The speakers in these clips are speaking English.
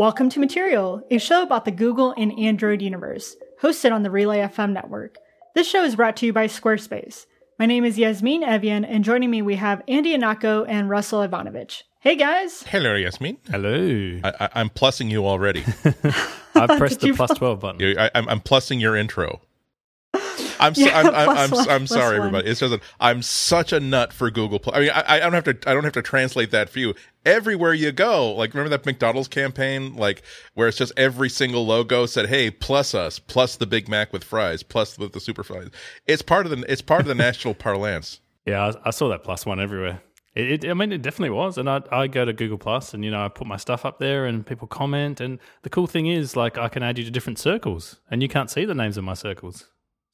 Welcome to Material, a show about the Google and Android universe, hosted on the Relay FM network. This show is brought to you by Squarespace. My name is Yasmine Evjen, and joining me we have Andy Ihnatko and Russell Ivanovich. Hey, guys. Hello, Yasmine. Hello. I'm plussing you already. I've pressed the plus 12 button. I'm plussing your intro. I'm sorry, everybody. It's just I'm such a nut for Google+. I mean, I don't have to translate that for you. Everywhere you go, like remember that McDonald's campaign, like where it's just every single logo said, "Hey, plus us, plus the Big Mac with fries, plus with the super fries." It's part of the national parlance. Yeah, I saw that plus one everywhere. It definitely was, and I go to Google Plus, and I put my stuff up there, and people comment, and the cool thing is, like, I can add you to different circles, and you can't see the names of my circles.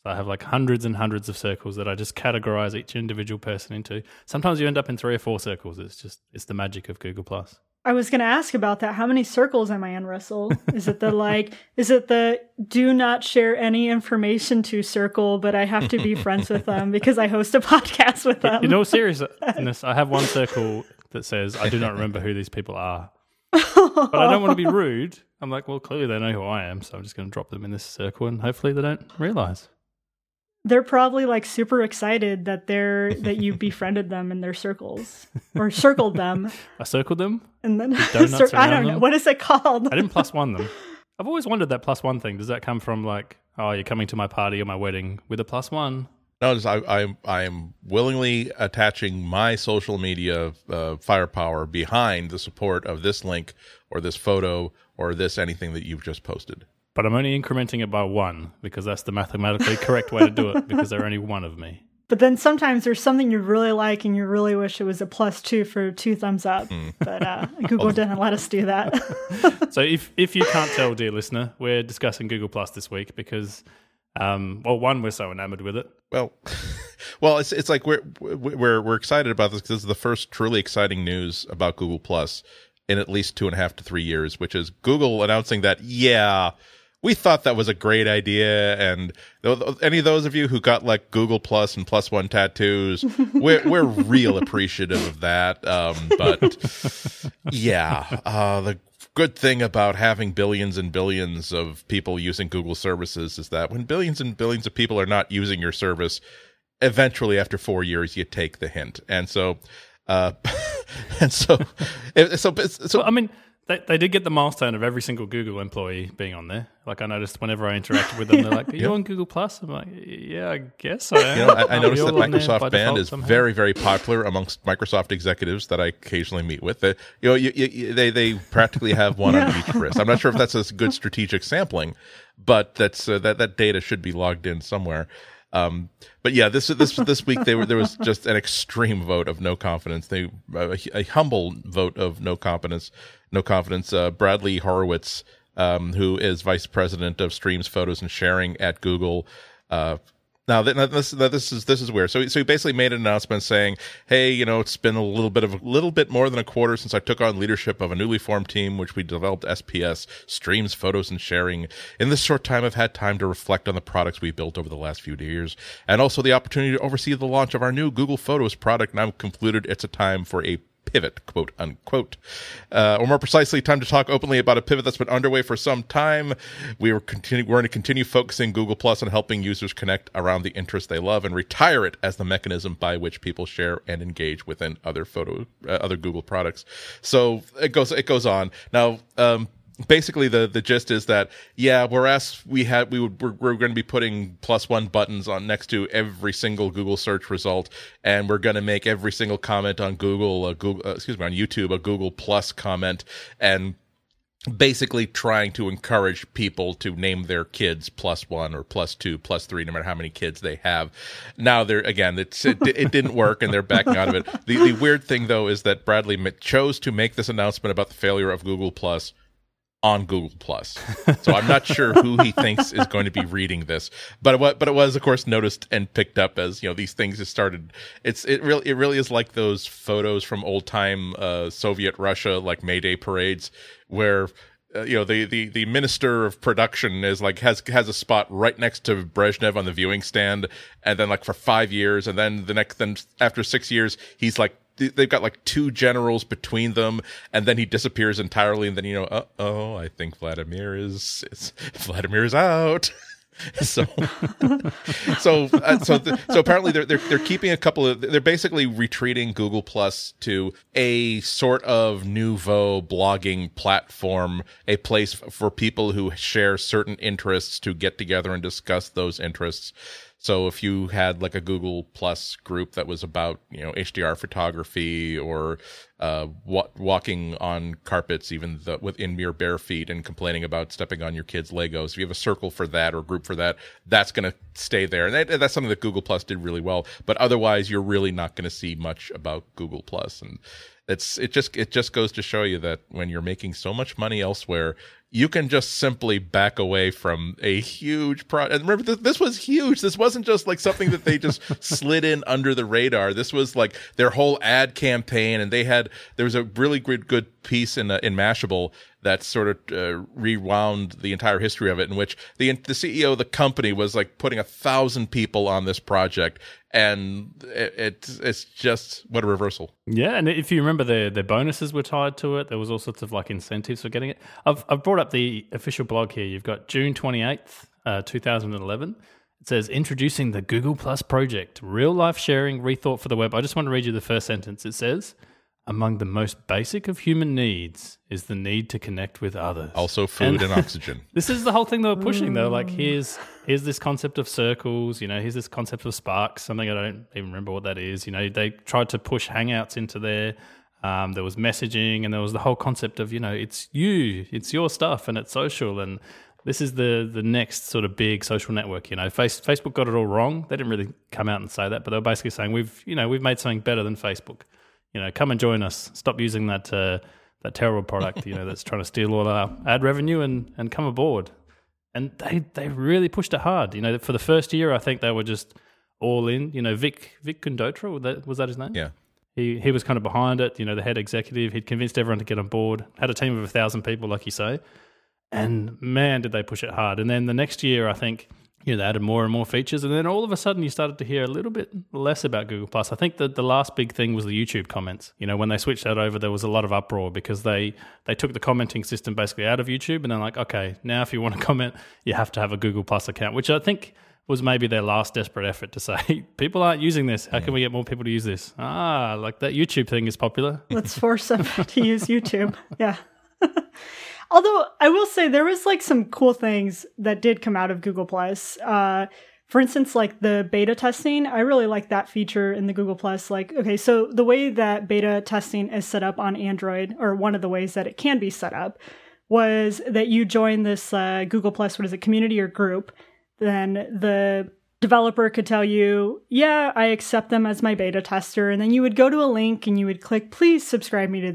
I have like hundreds and hundreds of circles that I just categorize each individual person into. Sometimes you end up in 3 or 4 circles. It's the magic of Google+. I was going to ask about that. How many circles am I in, Russell? Is it the do not share any information to circle, but I have to be friends with them because I host a podcast with them? In all seriousness, I have one circle that says, I do not remember who these people are. But I don't want to be rude. I'm like, well, clearly they know who I am, so I'm just going to drop them in this circle and hopefully they don't realize. They're probably like super excited that you befriended them in their circles or circled them. I circled them, and then I don't know, what is it called? I didn't plus one them. I've always wondered that plus one thing. Does that come from like, oh, you're coming to my party or my wedding with a plus one? No, I am willingly attaching my social media firepower behind the support of this link or this photo or this anything that you've just posted. But I'm only incrementing it by 1 because that's the mathematically correct way to do it because they're only one of me. But then sometimes there's something you really like and you really wish it was a +2 for 2 thumbs up. But Google didn't let us do that. So if you can't tell, dear listener, we're discussing Google Plus this week because, one, we're so enamored with it. Well, it's like we're excited about this because this is the first truly exciting news about Google Plus in at least 2.5 to 3 years, which is Google announcing that, we thought that was a great idea, and any of those of you who got like Google Plus and Plus One tattoos, we're real appreciative of that. The good thing about having billions and billions of people using Google services is that when billions and billions of people are not using your service, eventually after 4 years you take the hint, I mean. They did get the milestone of every single Google employee being on there. Like, I noticed whenever I interacted with them, they're like, are you on Google Plus? I'm like, yeah, I guess I am. I noticed that Microsoft Band is somehow very, very popular amongst Microsoft executives that I occasionally meet with. They practically have one on each wrist. I'm not sure if that's a good strategic sampling, but that's that data should be logged in somewhere. This week there was just an extreme vote of no confidence. A humble vote of no confidence. Bradley Horowitz, who is vice president of Streams, Photos, and Sharing at Google. Now this is weird. So he basically made an announcement saying, "Hey, it's been a little bit more than a quarter since I took on leadership of a newly formed team, which we developed SPS, Streams, Photos, and Sharing. In this short time, I've had time to reflect on the products we built over the last few years, and also the opportunity to oversee the launch of our new Google Photos product. And I've concluded it's a time for a pivot, quote unquote, or more precisely, time to talk openly about a pivot that's been underway for some time. We're going to continue focusing Google Plus on helping users connect around the interests they love and retire it as the mechanism by which people share and engage within other Google products." So it goes on. Now, basically, the gist is that we're going to be putting plus one buttons on next to every single Google search result, and we're going to make every single comment on on YouTube a Google Plus comment, and basically trying to encourage people to name their kids +1 or +2, +3, no matter how many kids they have. Now, it didn't work, and they're backing out of it. The weird thing, though, is that Bradley chose to make this announcement about the failure of Google Plus on Google Plus. So I'm not sure who he thinks is going to be reading this, but it was, of course, noticed and picked up as, these things have started. It really is like those photos from old time Soviet Russia, like May Day parades, where the minister of production is like has a spot right next to Brezhnev on the viewing stand, and then like for 5 years, and then after 6 years he's like they've got like two generals between them, and then he disappears entirely, and then, you know, uh-oh, I think Vladimir is out. So apparently they're keeping a couple of, they're basically retreating Google Plus to a sort of nouveau blogging platform, a place for people who share certain interests to get together and discuss those interests. So if you had like a Google Plus group that was about, you know, HDR photography or walking on carpets, even within mere bare feet, and complaining about stepping on your kids' Legos, if you have a circle for that or a group for that, that's going to stay there. And that's something that Google Plus did really well. But otherwise, you're really not going to see much about Google Plus. And it just goes to show you that when you're making so much money elsewhere, you can just simply back away from a huge project. And remember, this was huge. This wasn't just like something that they just slid in under the radar. This was like their whole ad campaign, and there was a really good piece in Mashable that sort of rewound the entire history of it, in which the CEO of the company was like putting 1,000 people on this project, and it's just, what a reversal. Yeah, and if you remember, the bonuses were tied to it. There was all sorts of like incentives for getting it. I've brought up the official blog here. You've got June 28th, 2011. It says, "Introducing the Google Plus project, real life sharing rethought for the web." I just want to read you the first sentence. It says, "Among the most basic of human needs is the need to connect with others." Also food and oxygen. This is the whole thing they were pushing, though. Like, here's this concept of circles, you know, here's this concept of sparks, something I don't even remember what that is. You know, they tried to push Hangouts into there. There was messaging, and there was the whole concept of, you know, it's your stuff, and it's social. And this is the next sort of big social network. You know, Facebook got it all wrong. They didn't really come out and say that, but they were basically saying, we've made something better than Facebook. You know, come and join us. Stop using that terrible product, you know, that's trying to steal all our ad revenue, and come aboard. And they really pushed it hard. You know, for the first year, I think they were just all in. You know, Vic Gundotra, was that his name? Yeah. He was kind of behind it, you know, the head executive. He'd convinced everyone to get on board, had a team of 1,000 people, like you say. And man, did they push it hard. And then the next year, I think, you know, they added more and more features, and then all of a sudden you started to hear a little bit less about Google+. I think that the last big thing was the YouTube comments. You know, when they switched that over, there was a lot of uproar because they took the commenting system basically out of YouTube, and they're like, okay, now if you want to comment, you have to have a Google+ account, which I think was maybe their last desperate effort to say, people aren't using this. How can we get more people to use this? Like that YouTube thing is popular. Let's force them to use YouTube. Yeah. Although I will say there was like some cool things that did come out of Google+. For instance, like the beta testing, I really like that feature in the Google+. Like, okay, so the way that beta testing is set up on Android, or one of the ways that it can be set up, was that you join this Google+, community or group, then the developer could tell you, yeah, I accept them as my beta tester, and then you would go to a link and you would click, please subscribe me to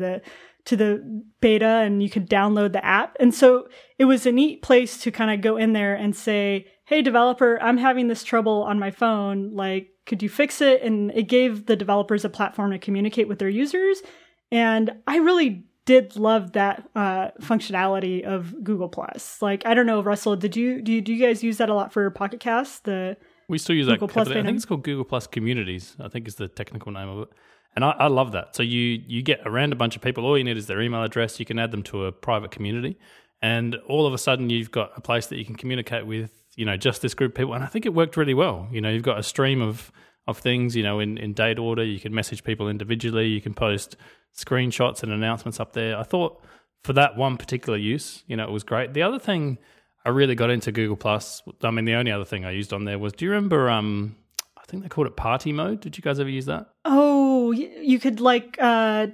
the beta, and you could download the app. And so it was a neat place to kind of go in there and say, hey, developer, I'm having this trouble on my phone. Like, could you fix it? And it gave the developers a platform to communicate with their users. And I really did love that functionality of Google+. Like, I don't know, Russell, do you guys use that a lot for Pocket Cast? We still use Google that. I think it's called Google+ Communities, I think is the technical name of it. And I love that. So you get around a bunch of people. All you need is their email address. You can add them to a private community. And all of a sudden, you've got a place that you can communicate with, you know, just this group of people. And I think it worked really well. You know, you've got a stream of things, you know, in date order. You can message people individually. You can post screenshots and announcements up there. I thought for that one particular use, you know, it was great. The other thing I really got into Google+, I mean, the only other thing I used on there was, do you remember, I think they called it party mode. Did you guys ever use that? Oh, you could like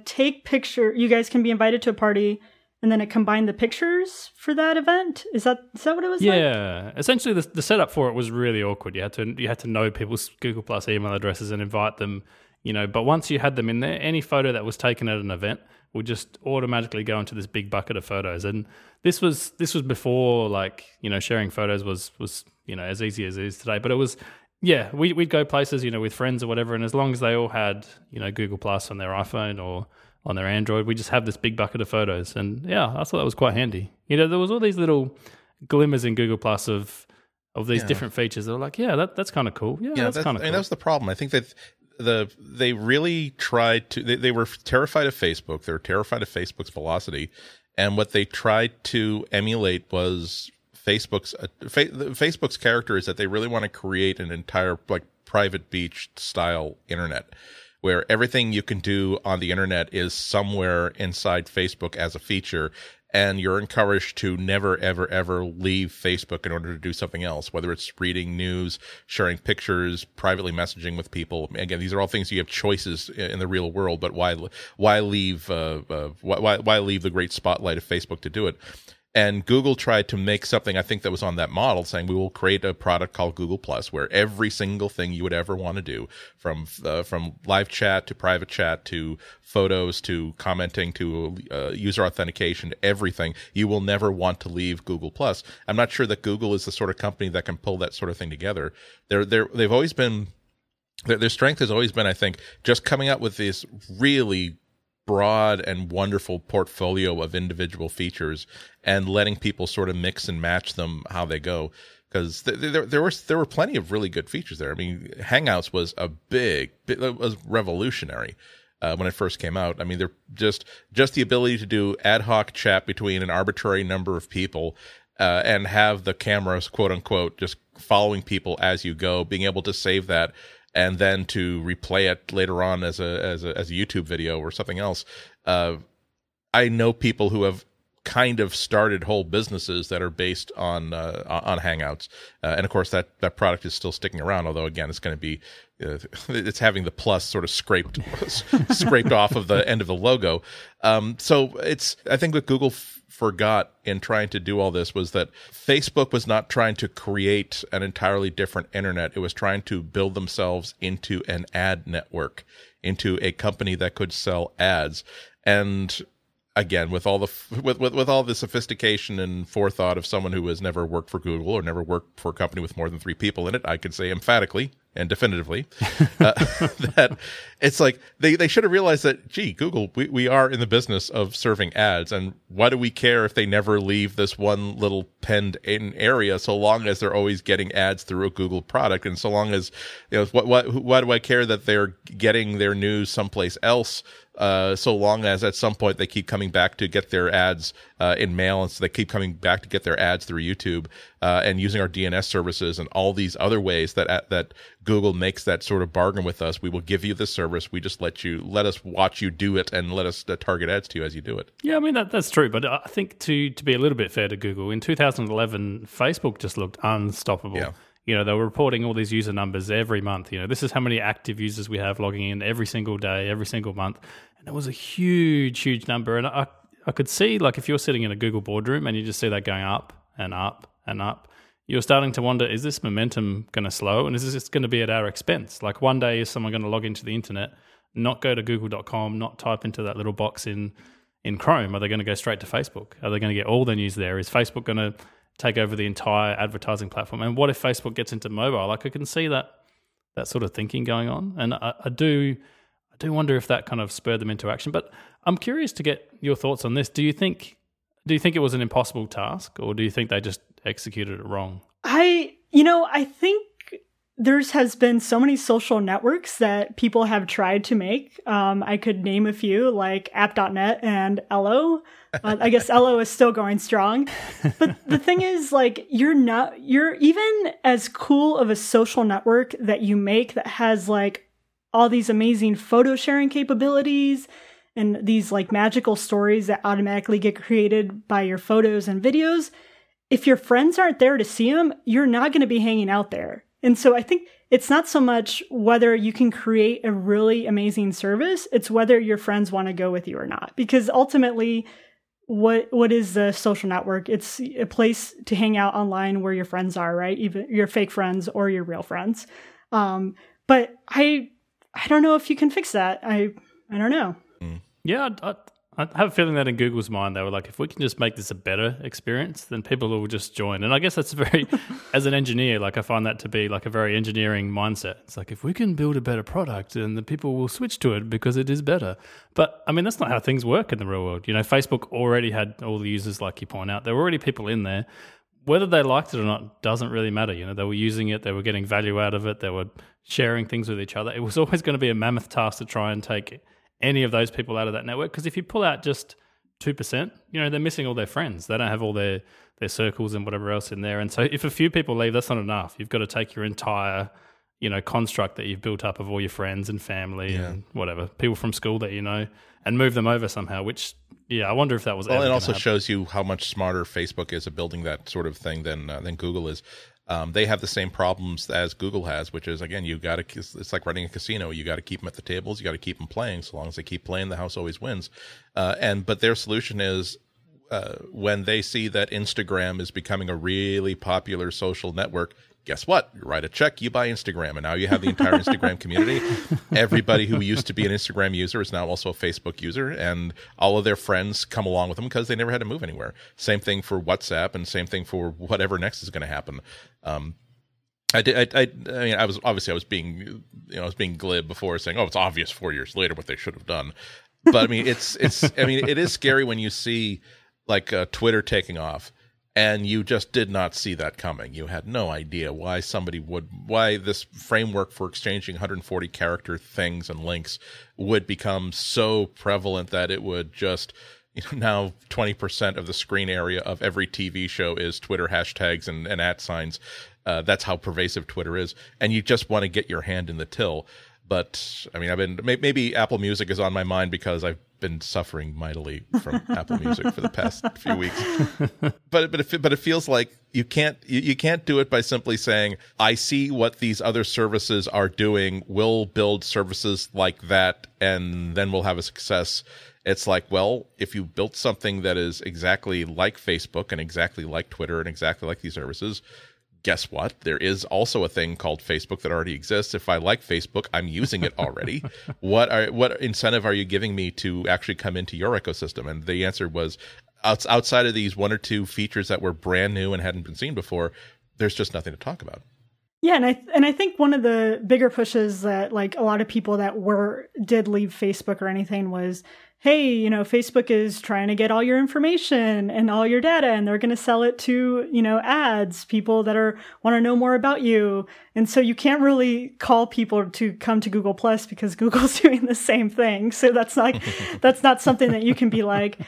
take picture. You guys can be invited to a party, and then it combined the pictures for that event. Is that what it was? Yeah. Like? Essentially, the setup for it was really awkward. You had to know people's Google+ email addresses and invite them. You know, but once you had them in there, any photo that was taken at an event would just automatically go into this big bucket of photos. And this was before, like, you know, sharing photos was, you know, as easy as it is today. But it was. Yeah, we'd go places, you know, with friends or whatever, and as long as they all had, you know, Google Plus on their iPhone or on their Android, we just have this big bucket of photos. And yeah, I thought that was quite handy. You know, there was all these little glimmers in Google Plus of these different features that were like, yeah, that's kind of cool. Yeah, that's kind of cool. And that's the problem. I think that they really tried to, they were terrified of Facebook. They were terrified of Facebook's velocity. And what they tried to emulate was Facebook's character is that they really want to create an entire like private beach style internet where everything you can do on the internet is somewhere inside Facebook as a feature. And you're encouraged to never, ever, ever leave Facebook in order to do something else, whether it's reading news, sharing pictures, privately messaging with people. Again, these are all things you have choices in the real world, but why leave the great spotlight of Facebook to do it? And Google tried to make something, I think, that was on that model, saying we will create a product called Google+, where every single thing you would ever want to do, from live chat to private chat to photos to commenting to user authentication, everything, you will never want to leave Google+. I'm not sure that Google is the sort of company that can pull that sort of thing together. They've always been – their strength has always been, I think, just coming up with these really – broad and wonderful portfolio of individual features and letting people sort of mix and match them how they go, because there were plenty of really good features there. I mean, Hangouts was a big it was revolutionary when it first came out. I mean, they're just the ability to do ad hoc chat between an arbitrary number of people and have the cameras, quote unquote, just following people as you go, being able to save that and then to replay it later on as a YouTube video or something else. I know people who have kind of started whole businesses that are based on Hangouts, and of course that product is still sticking around. Although again, it's going to be it's having the plus sort of scraped off of the end of the logo. So it's I think what Google forgot in trying to do all this was that Facebook was not trying to create an entirely different internet. It was trying to build themselves into an ad network, into a company that could sell ads. And again, with all the with all the sophistication and forethought of someone who has never worked for Google or never worked for a company with more than 3 people in it, I can say emphatically and definitively that it's like they should have realized that, gee, Google, we are in the business of serving ads, and why do we care if they never leave this one little penned in area so long as they're always getting ads through a Google product, and so long as, you know, why do I care that they're getting their news someplace else? So long as at some point they keep coming back to get their ads in mail, and so they keep coming back to get their ads through YouTube and using our DNS services and all these other ways that Google makes that sort of bargain with us. We will give you the service. We just let us watch you do it and let us target ads to you as you do it. Yeah, I mean, that's true. But I think to be a little bit fair to Google, in 2011, Facebook just looked unstoppable. Yeah. You know, they were reporting all these user numbers every month. You know, this is how many active users we have logging in every single day, every single month. And it was a huge, huge number. And I could see, like, if you're sitting in a Google boardroom and you just see that going up and up and up, you're starting to wonder, is this momentum going to slow? And is this just going to be at our expense? Like, one day is someone going to log into the internet, not go to google.com, not type into that little box in Chrome? Are they going to go straight to Facebook? Are they going to get all their news there? Is Facebook going to take over the entire advertising platform? And what if Facebook gets into mobile? Like, I can see that sort of thinking going on. And I do wonder if that kind of spurred them into action. But I'm curious to get your thoughts on this. Do you think it was an impossible task, or do you think they just executed it wrong? I think there's has been so many social networks that people have tried to make. I could name a few, like app.net and Ello. I guess Ello is still going strong. But the thing is, like, you're even as cool of a social network that you make that has, like, all these amazing photo sharing capabilities and these, like, magical stories that automatically get created by your photos and videos. If your friends aren't there to see them, you're not going to be hanging out there. And so I think it's not so much whether you can create a really amazing service, it's whether your friends want to go with you or not. Because ultimately, what is the social network? It's a place to hang out online where your friends are, right? Even your fake friends or your real friends. But I don't know if you can fix that. I don't know. Yeah, I have a feeling that in Google's mind, they were like, if we can just make this a better experience, then people will just join. And I guess that's very, as an engineer, like, I find that to be like a very engineering mindset. It's like, if we can build a better product, then the people will switch to it because it is better. But I mean, that's not how things work in the real world. You know, Facebook already had all the users, like you point out. There were already people in there. whether they liked it or not doesn't really matter. You know, they were using it, they were getting value out of it, they were sharing things with each other. It was always going to be a mammoth task to try and take any of those people out of that network, because if you pull out just 2%, you know, they're missing all their friends. They don't have all their circles and whatever else in there. And so if a few people leave, that's not enough. You've got to take your entire, you know, construct that you've built up of all your friends and family and whatever, people from school that you know, and move them over somehow, which, I wonder if that was ever gonna happen. Well, it also shows you how much smarter Facebook is at building that sort of thing than Google is. They have the same problems as Google has, which is, again, you got to, it's like running a casino. You got to keep them at the tables. You got to keep them playing. So long as they keep playing, the house always wins. But their solution is, when they see that Instagram is becoming a really popular social network, guess what? You write a check, you buy Instagram, and now you have the entire Instagram community. Everybody who used to be an Instagram user is now also a Facebook user, and all of their friends come along with them because they never had to move anywhere. Same thing for WhatsApp, and same thing for whatever next is going to happen. I was being glib before, saying, "Oh, it's obvious 4 years later what they should have done," but I mean, it is scary when you see like Twitter taking off. And you just did not see that coming. You had no idea why this framework for exchanging 140 character things and links would become so prevalent that it would just, now 20% of the screen area of every TV show is Twitter hashtags and at signs. That's how pervasive Twitter is. And you just want to get your hand in the till. But I mean, maybe Apple Music is on my mind because I've been suffering mightily from Apple Music for the past few weeks. But it feels like you can't do it by simply saying, I see what these other services are doing. We'll build services like that, and then we'll have a success. It's like, well, if you built something that is exactly like Facebook and exactly like Twitter and exactly like these services, guess what? There is also a thing called Facebook that already exists. If I like Facebook, I'm using it already. What incentive are you giving me to actually come into your ecosystem? And the answer was, outside of these one or two features that were brand new and hadn't been seen before, there's just nothing to talk about. Yeah, and I think one of the bigger pushes that like a lot of people that did leave Facebook or anything was, hey, Facebook is trying to get all your information and all your data, and they're going to sell it to, ads, people that want to know more about you. And so you can't really call people to come to Google Plus because Google's doing the same thing. So that's not something that you can be like,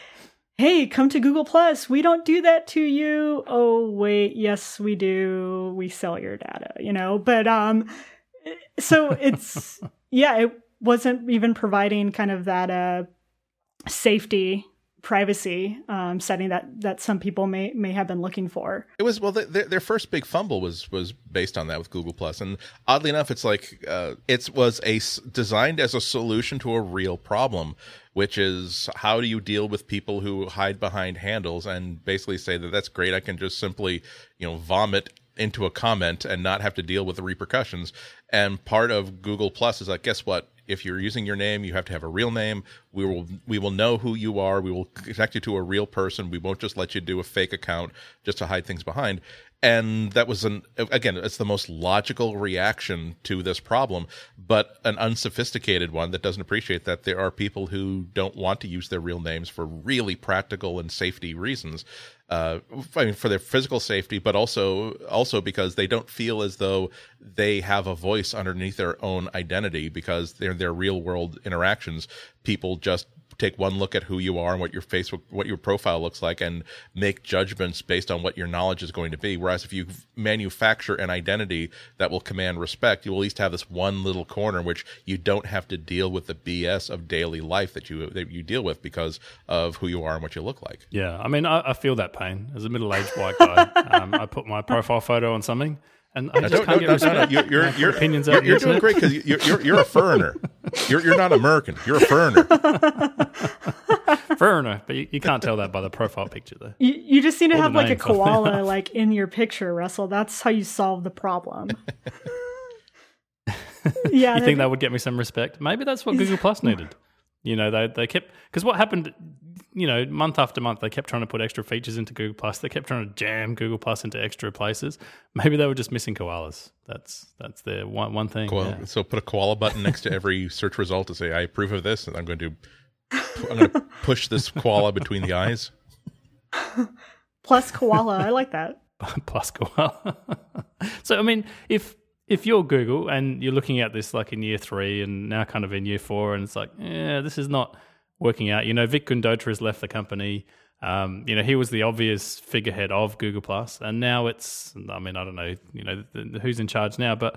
hey, come to Google Plus. We don't do that to you. Oh, wait. Yes, we do. We sell your data, But so it's, it wasn't even providing kind of that safety, privacy setting that some people may have been looking for. It was, well, their first big fumble was based on that with Google Plus. And oddly enough, it's like it was designed as a solution to a real problem, which is how do you deal with people who hide behind handles and basically say that's great, I can just simply, vomit into a comment and not have to deal with the repercussions. And part of Google Plus is like, guess what? If you're using your name, you have to have a real name. We will know who you are. We will connect you to a real person. We won't just let you do a fake account just to hide things behind. And that was it's the most logical reaction to this problem, but an unsophisticated one that doesn't appreciate that there are people who don't want to use their real names for really practical and safety reasons. For their physical safety, but also because they don't feel as though they have a voice underneath their own identity, because their real world interactions, people just take one look at who you are and what your profile looks like and make judgments based on what your knowledge is going to be. Whereas if you manufacture an identity that will command respect, you will at least have this one little corner in which you don't have to deal with the BS of daily life that you deal with because of who you are and what you look like. Yeah, I mean, I feel that pain as a middle-aged white guy. I put my profile photo on something. And I just can't get respect. Your opinions out. You're doing great because you're a foreigner. You're not American. You're a foreigner. Foreigner, but you can't tell that by the profile picture, though. You just need to have like a koala like in your picture, Russell. That's how you solve the problem. Yeah, you think that would get me some respect? Maybe that's what Google Plus needed. They kept, because what happened, month after month, they kept trying to put extra features into Google Plus. They kept trying to jam Google Plus into extra places. Maybe they were just missing koalas. That's their one thing. Yeah. So put a koala button next to every search result to say, I approve of this, and I'm going to push this koala between the eyes. Plus koala. I like that. Plus Goa. So, I mean, if you're Google and you're looking at this like in year three and now kind of in year four, and it's like, yeah, this is not working out. You know, Vic Gundotra has left the company. You know, he was the obvious figurehead of Google+, and now it's, I mean, I don't know, you know, who's in charge now, but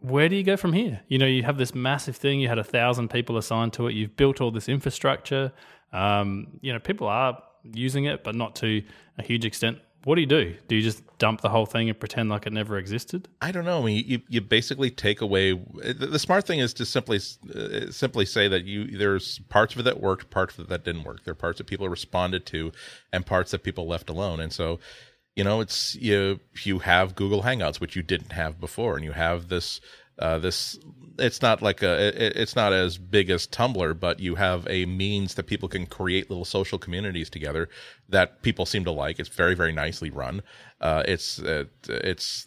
where do you go from here? You know, you have this massive thing, you had 1,000 people assigned to it, you've built all this infrastructure, you know, people are using it, but not to a huge extent. What do you do? Do you just dump the whole thing and pretend like it never existed? I don't know. I mean, you basically take away. The smart thing is to simply say that there's parts of it that worked, parts of it that didn't work. There are parts that people responded to, and parts that people left alone. And so, you know, it's you have Google Hangouts, which you didn't have before, and you have this. It's not like it's not as big as Tumblr, but you have a means that people can create little social communities together that people seem to like. It's very, very nicely run. It's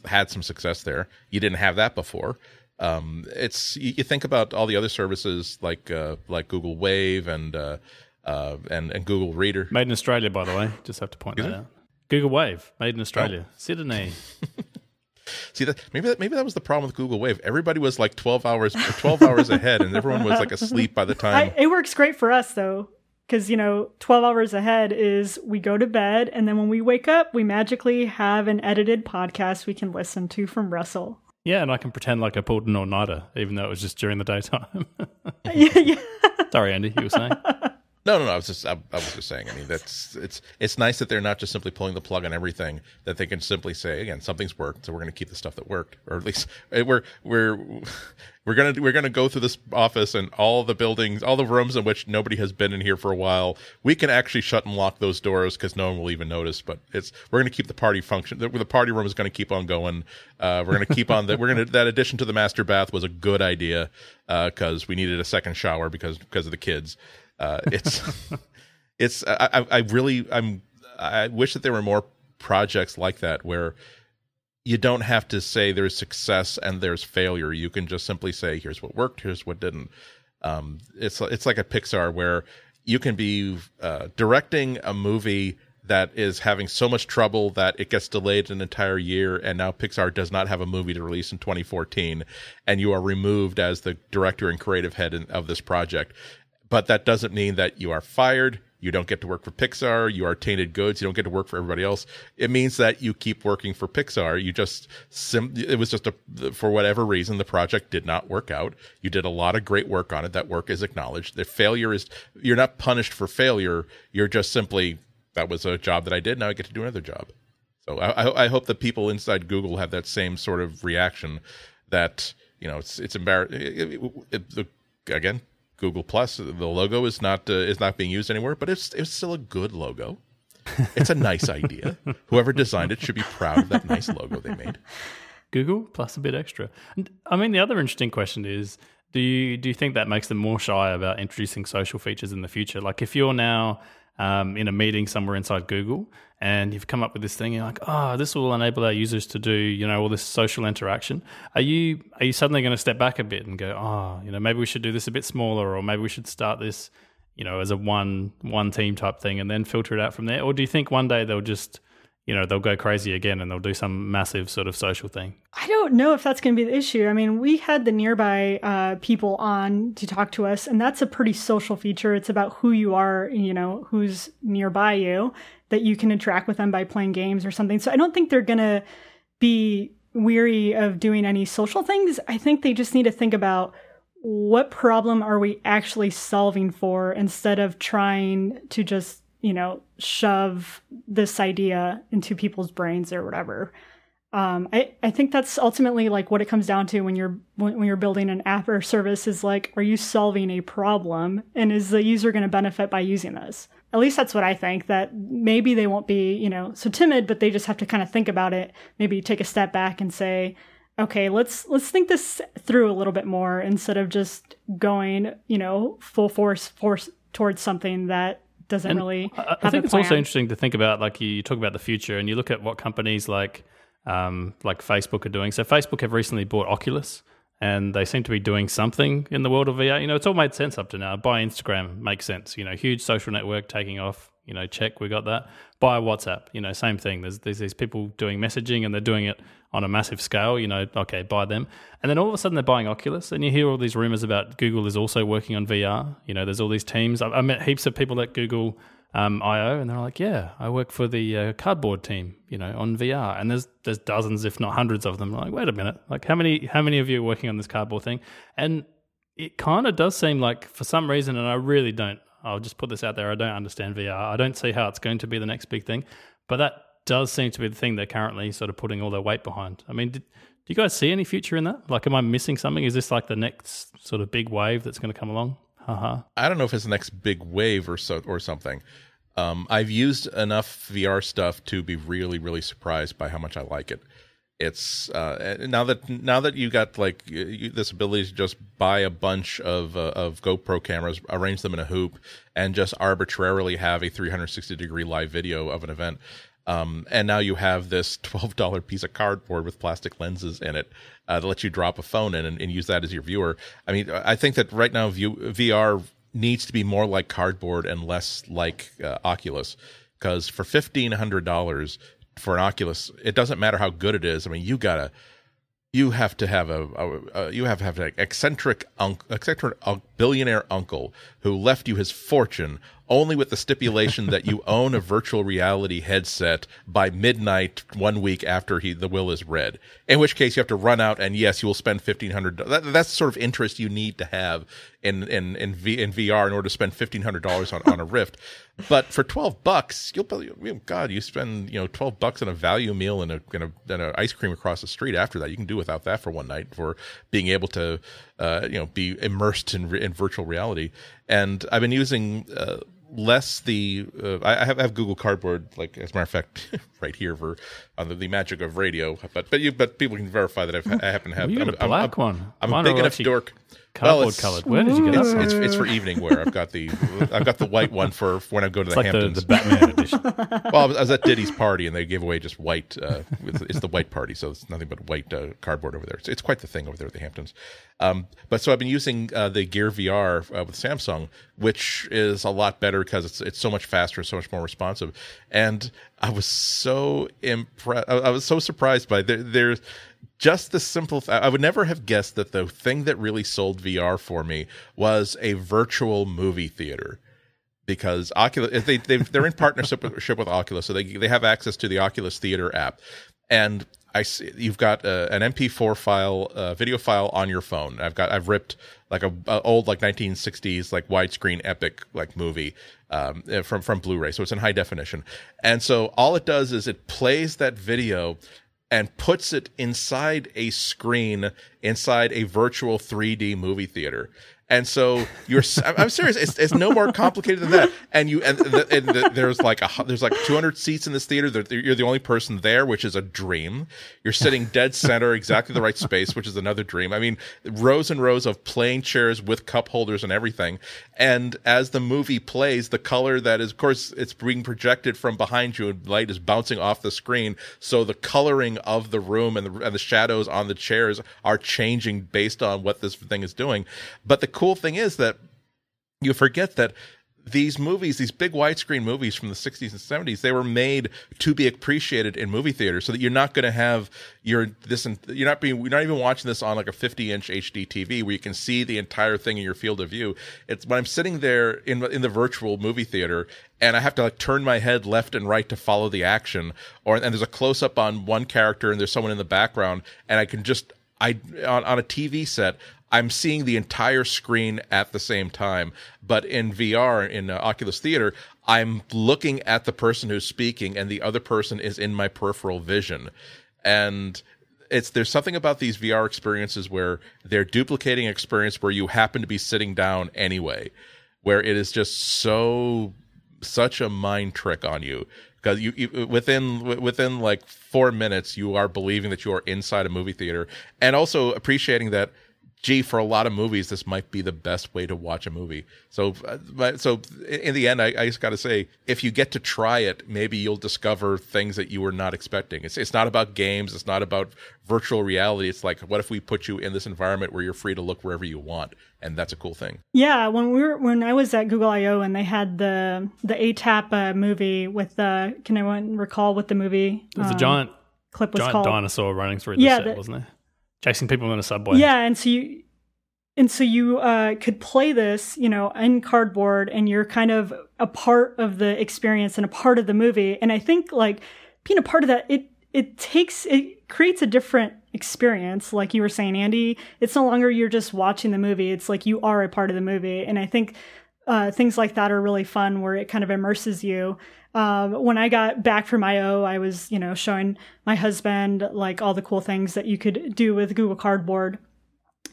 had some success there. You didn't have that before. You think about all the other services like Google Wave and Google Reader. Made in Australia, by the way. Just have to point that out. Google Wave, made in Australia, Sydney. See, maybe that was the problem with Google Wave. Everybody was like 12 hours ahead, and everyone was like asleep by the time. It works great for us though, because you know, 12 hours ahead is we go to bed, and then when we wake up, we magically have an edited podcast we can listen to from Russell. Yeah, and I can pretend like I pulled an all-nighter, even though it was just during the daytime. Yeah. Sorry, Andy, you were saying. No. I was just saying. I mean, it's nice that they're not just simply pulling the plug on everything. That they can simply say, again, something's worked, so we're going to keep the stuff that worked, or at least we're gonna go through this office and all the buildings, all the rooms in which nobody has been in here for a while. We can actually shut and lock those doors because no one will even notice. But we're going to keep the party function. The party room is going to keep on going. We're going to keep on that. That addition to the master bath was a good idea because we needed a second shower because of the kids. I wish that there were more projects like that where you don't have to say there's success and there's failure. You can just simply say, here's what worked, here's what didn't. It's like a Pixar where you can be directing a movie that is having so much trouble that it gets delayed an entire year, and now Pixar does not have a movie to release in 2014, and you are removed as the director and creative head of this project. But that doesn't mean that you are fired, you don't get to work for Pixar, you are tainted goods, you don't get to work for everybody else. It means that you keep working for Pixar. You just for whatever reason, the project did not work out. You did a lot of great work on it. That work is acknowledged. The failure is, you're not punished for failure. You're just simply, that was a job that I did, now I get to do another job. So I hope the people inside Google have that same sort of reaction that, you know, it's embarrassing. Again, Google Plus, the logo is not being used anywhere, but it's still a good logo. It's a nice idea. Whoever designed it should be proud of that nice logo they made. Google Plus a bit extra. And, I mean, the other interesting question is, do you think that makes them more shy about introducing social features in the future? Like if you're now in a meeting somewhere inside Google and you've come up with this thing, you're like, oh, this will enable our users to do, you know, all this social interaction. Are you suddenly going to step back a bit and go, oh, you know, maybe we should do this a bit smaller, or maybe we should start this, you know, as a one team type thing and then filter it out from there? Or do you think one day they'll just, you know, they'll go crazy again and they'll do some massive sort of social thing? I don't know if that's going to be the issue. I mean, we had the Nearby people on to talk to us, and that's a pretty social feature. It's about who you are, you know, who's nearby you, that you can interact with them by playing games or something. So I don't think they're going to be weary of doing any social things. I think they just need to think about what problem are we actually solving for instead of trying to just, you know, shove this idea into people's brains or whatever. I think that's ultimately like what it comes down to when you're building an app or service is like, are you solving a problem, and is the user going to benefit by using this? At least that's what I think, that maybe they won't be, you know, so timid, but they just have to kind of think about it, maybe take a step back and say, okay, let's think this through a little bit more instead of just going, you know, full force towards something that doesn't really have a plan. I think it's also interesting to think about, like you talk about the future and you look at what companies like Facebook are doing. So Facebook have recently bought Oculus, and they seem to be doing something in the world of VR. You know, it's all made sense up to now. Buy Instagram, makes sense. You know, huge social network taking off. you know, check, we got that. Buy WhatsApp, you know, same thing. There's these people doing messaging and they're doing it on a massive scale, you know, okay, buy them. And then all of a sudden they're buying Oculus, and you hear all these rumors about Google is also working on VR. You know, there's all these teams. I met heaps of people at Google I.O. and they're like, yeah, I work for the cardboard team, you know, on VR. And there's dozens, if not hundreds of them. Like, wait a minute, like how many of you are working on this cardboard thing? And it kind of does seem like for some reason, and I really don't, I'll just put this out there, I don't understand VR. I don't see how it's going to be the next big thing, but that does seem to be the thing they're currently sort of putting all their weight behind. I mean, do you guys see any future in that? Like, am I missing something? Is this like the next sort of big wave that's going to come along? I don't know if it's the next big wave or something. I've used enough VR stuff to be really, really surprised by how much I like it. It's now that you got like this ability to just buy a bunch of GoPro cameras, arrange them in a hoop, and just arbitrarily have a 360-degree live video of an event. And now you have this $12 piece of cardboard with plastic lenses in it that lets you drop a phone in and use that as your viewer. I mean, I think that right now VR needs to be more like cardboard and less like Oculus, because for $1,500 for an Oculus, it doesn't matter how good it is. I mean, you have to have an eccentric billionaire uncle who left you his fortune only with the stipulation that you own a virtual reality headset by midnight 1 week after the will is read. In which case, you have to run out, and yes, you will spend $1,500. That's the sort of interest you need to have in VR in order to spend $1,500 on a Rift. But for $12, you'll probably, God, you spend $12 on a value meal and an ice cream across the street. After that, you can do without that for one night for being able to be immersed in virtual reality. And I've been using I have Google Cardboard, like, as a matter of fact, right here for on the magic of radio. But people can verify that I happen to have. You got a black one. I'm a big enough dork. Cardboard colored. Where did you get that? It's for evening wear. I've got the white one for when I go to the Hamptons. Like the Batman edition. Well, I was at Diddy's party and they gave away just white. It's the white party, so it's nothing but white cardboard over there. It's quite the thing over there at the Hamptons. But so I've been using the Gear VR with Samsung, which is a lot better because it's so much faster, so much more responsive. And I was so impressed. I was so surprised by there's just the simple. I would never have guessed that the thing that really sold VR for me was a virtual movie theater, because Oculus they're in partnership with Oculus, so they have access to the Oculus Theater app, and I see you've got an MP4 file, video file on your phone. I've ripped like a old like 1960s like widescreen epic like movie from Blu-ray, so it's in high definition, and so all it does is it plays that video and puts it inside a screen, inside a virtual 3D movie theater. And so I'm serious. It's no more complicated than that. There's like 200 seats in this theater. You're the only person there, which is a dream. You're sitting dead center, exactly the right space, which is another dream. I mean, rows and rows of plain chairs with cup holders and everything. And as the movie plays, the color that is, of course, it's being projected from behind you, and light is bouncing off the screen. So the coloring of the room and the shadows on the chairs are changing based on what this thing is doing. But the cool thing is that you forget that these movies, these big widescreen movies from the 60s and 70s, they were made to be appreciated in movie theaters, so that you're not going to have you're not even watching this on like a 50-inch HD TV where you can see the entire thing in your field of view. It's when I'm sitting there in the virtual movie theater, and I have to like turn my head left and right to follow the action, and there's a close up on one character and there's someone in the background, and I can just on a TV set, I'm seeing the entire screen at the same time. But in VR, in Oculus Theater, I'm looking at the person who's speaking, and the other person is in my peripheral vision. And there's something about these VR experiences where they're duplicating experience where you happen to be sitting down anyway, where it is just such a mind trick on you. Because you within like 4 minutes, you are believing that you are inside a movie theater, and also appreciating that gee, for a lot of movies, this might be the best way to watch a movie. So in the end, I just got to say, if you get to try it, maybe you'll discover things that you were not expecting. It's not about games. It's not about virtual reality. It's like, what if we put you in this environment where you're free to look wherever you want? And that's a cool thing. Yeah, when I was at Google I/O and they had the ATAP movie with the, can anyone recall what the movie it was a giant clip was giant called? Dinosaur running through the set, wasn't it? Chasing people in a subway. Yeah, and so you could play this, you know, in cardboard, and you're kind of a part of the experience and a part of the movie. And I think, like, being a part of that, it creates a different experience. Like you were saying, Andy, it's no longer you're just watching the movie. It's like you are a part of the movie. And I think things like that are really fun, where it kind of immerses you. When I got back from I/O, I was, you know, showing my husband like all the cool things that you could do with Google Cardboard.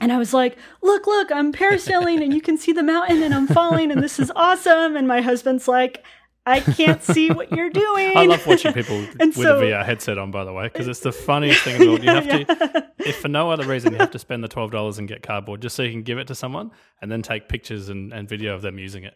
And I was like, look, I'm parasailing and you can see the mountain and I'm falling and this is awesome. And my husband's like, I can't see what you're doing. I love watching people with a VR headset on, by the way, because it's the funniest thing in the world. You have to, if for no other reason, you have to spend the $12 and get cardboard just so you can give it to someone and then take pictures and video of them using it.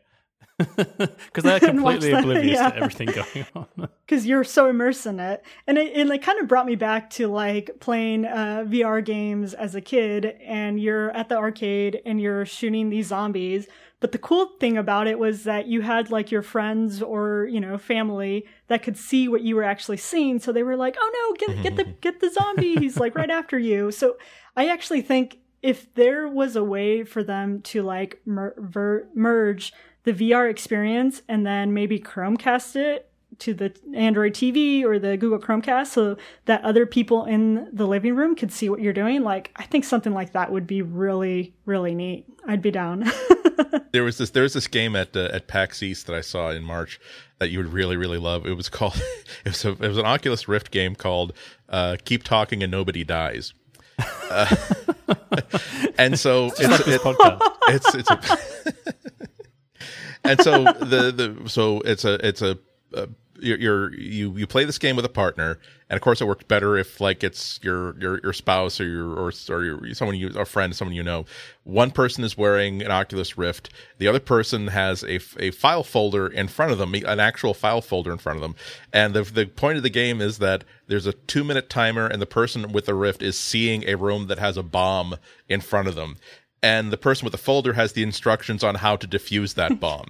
Because they're completely oblivious to everything going on. Because you're so immersed in it. And it like kind of brought me back to like playing VR games as a kid, and you're at the arcade and you're shooting these zombies. But the cool thing about it was that you had like your friends or, you know, family that could see what you were actually seeing. So they were like, oh no, get the zombie. He's like right after you. So I actually think if there was a way for them to like merge the VR experience and then maybe Chromecast it to the Android TV or the Google Chromecast so that other people in the living room could see what you're doing. Like, I think something like that would be really, really neat. I'd be down. There was this game at PAX East that I saw in March that you would really, really love. It was called it was an Oculus Rift game called Keep Talking and Nobody Dies. And so you play this game with a partner, and of course it works better if like it's your spouse or your someone you a friend, someone you know. One person is wearing an Oculus Rift, the other person has a file folder in front of them, an actual file folder in front of them, and the point of the game is that there's a 2-minute timer, and the person with the Rift is seeing a room that has a bomb in front of them. And the person with the folder has the instructions on how to defuse that bomb.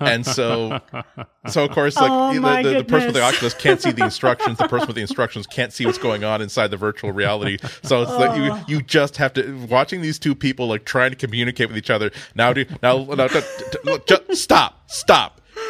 And so of course, like the person with the Oculus can't see the instructions. The person with the instructions can't see what's going on inside the virtual reality. So it's like you just have to watching these two people like trying to communicate with each other. Stop.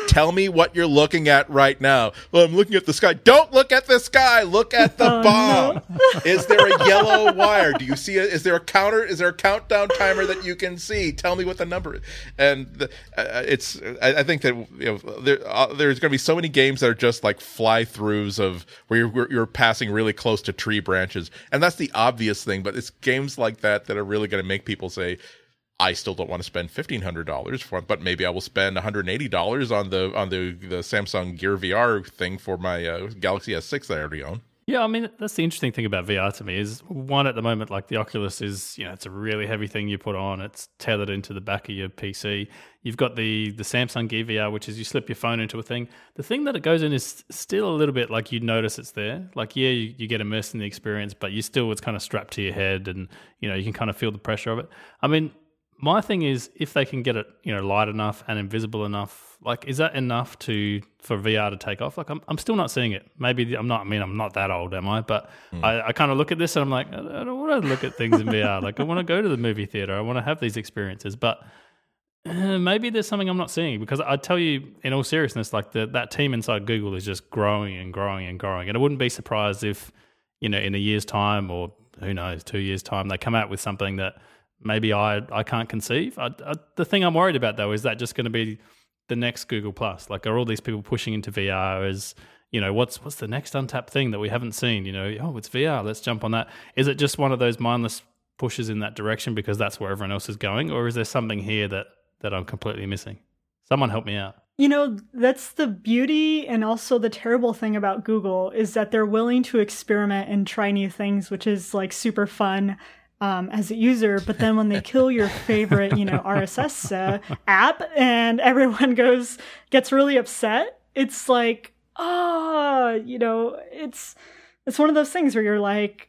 Tell me what you're looking at right now. Well, I'm looking at the sky. Don't look at the sky. Look at the bomb. No. Is there a yellow wire? Do you see it? Is there a counter? Is there a countdown timer that you can see? Tell me what the number is. And I think that there's going to be so many games that are just like fly-throughs of where you're passing really close to tree branches. And that's the obvious thing, but it's games like that that are really going to make people say, I still don't want to spend $1,500 for it, but maybe I will spend $180 on the Samsung Gear VR thing for my Galaxy S6 that I already own. Yeah, I mean, that's the interesting thing about VR to me is, one, at the moment, like the Oculus is, you know, it's a really heavy thing you put on. It's tethered into the back of your PC. You've got the Samsung Gear VR, which is you slip your phone into a thing. The thing that it goes in is still a little bit like you notice it's there. Like, yeah, you get immersed in the experience, but you still, it's kind of strapped to your head and, you know, you can kind of feel the pressure of it. I mean, my thing is, if they can get it, you know, light enough and invisible enough, like, is that enough for VR to take off? Like, I'm still not seeing it. Maybe I'm not. I mean, I'm not that old, am I? But I kind of look at this and I'm like, I don't want to look at things in VR. Like, I want to go to the movie theater. I want to have these experiences. But maybe there's something I'm not seeing, because I tell you, in all seriousness, like that team inside Google is just growing and growing and growing. And I wouldn't be surprised if, you know, in a year's time, or who knows, 2 years' time, they come out with something that maybe I can't conceive. The thing I'm worried about, though, is that just going to be the next Google+. Like, are all these people pushing into VR as, you know, what's the next untapped thing that we haven't seen? You know, oh, it's VR, let's jump on that. Is it just one of those mindless pushes in that direction because that's where everyone else is going? Or is there something here that I'm completely missing? Someone help me out. You know, that's the beauty and also the terrible thing about Google, is that they're willing to experiment and try new things, which is like super fun. as a user, but then when they kill your favorite, RSS app and everyone gets really upset, it's like, it's one of those things where you're like,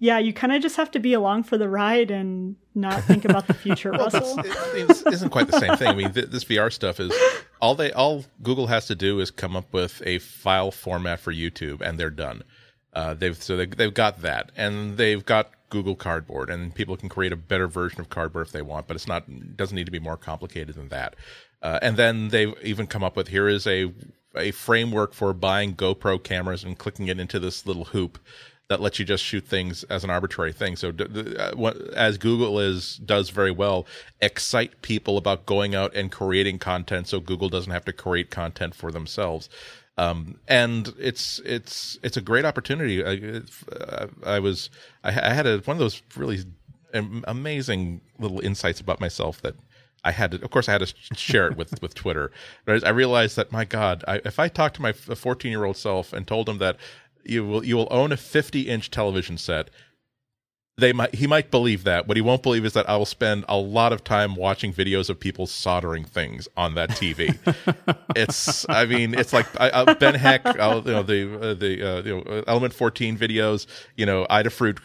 you kind of just have to be along for the ride and not think about the future. Russell, it isn't quite the same thing. I mean, this VR stuff is all Google has to do is come up with a file format for YouTube, and they're done. They've got that, and they've got Google Cardboard, and people can create a better version of Cardboard if they want, but it doesn't need to be more complicated than that. And then they've even come up with, here is a framework for buying GoPro cameras and clicking it into this little hoop that lets you just shoot things as an arbitrary thing. So as Google does very well, excite people about going out and creating content so Google doesn't have to create content for themselves. And it's a great opportunity. I had one of those really amazing little insights about myself that I had to share it with Twitter. But I realized that, my God, if I talked to my 14-year-old self and told him that you will own a 50-inch television set, he might believe that. What he won't believe is that I will spend a lot of time watching videos of people soldering things on that TV. It's like Ben Heck, Element 14 videos, Adafruit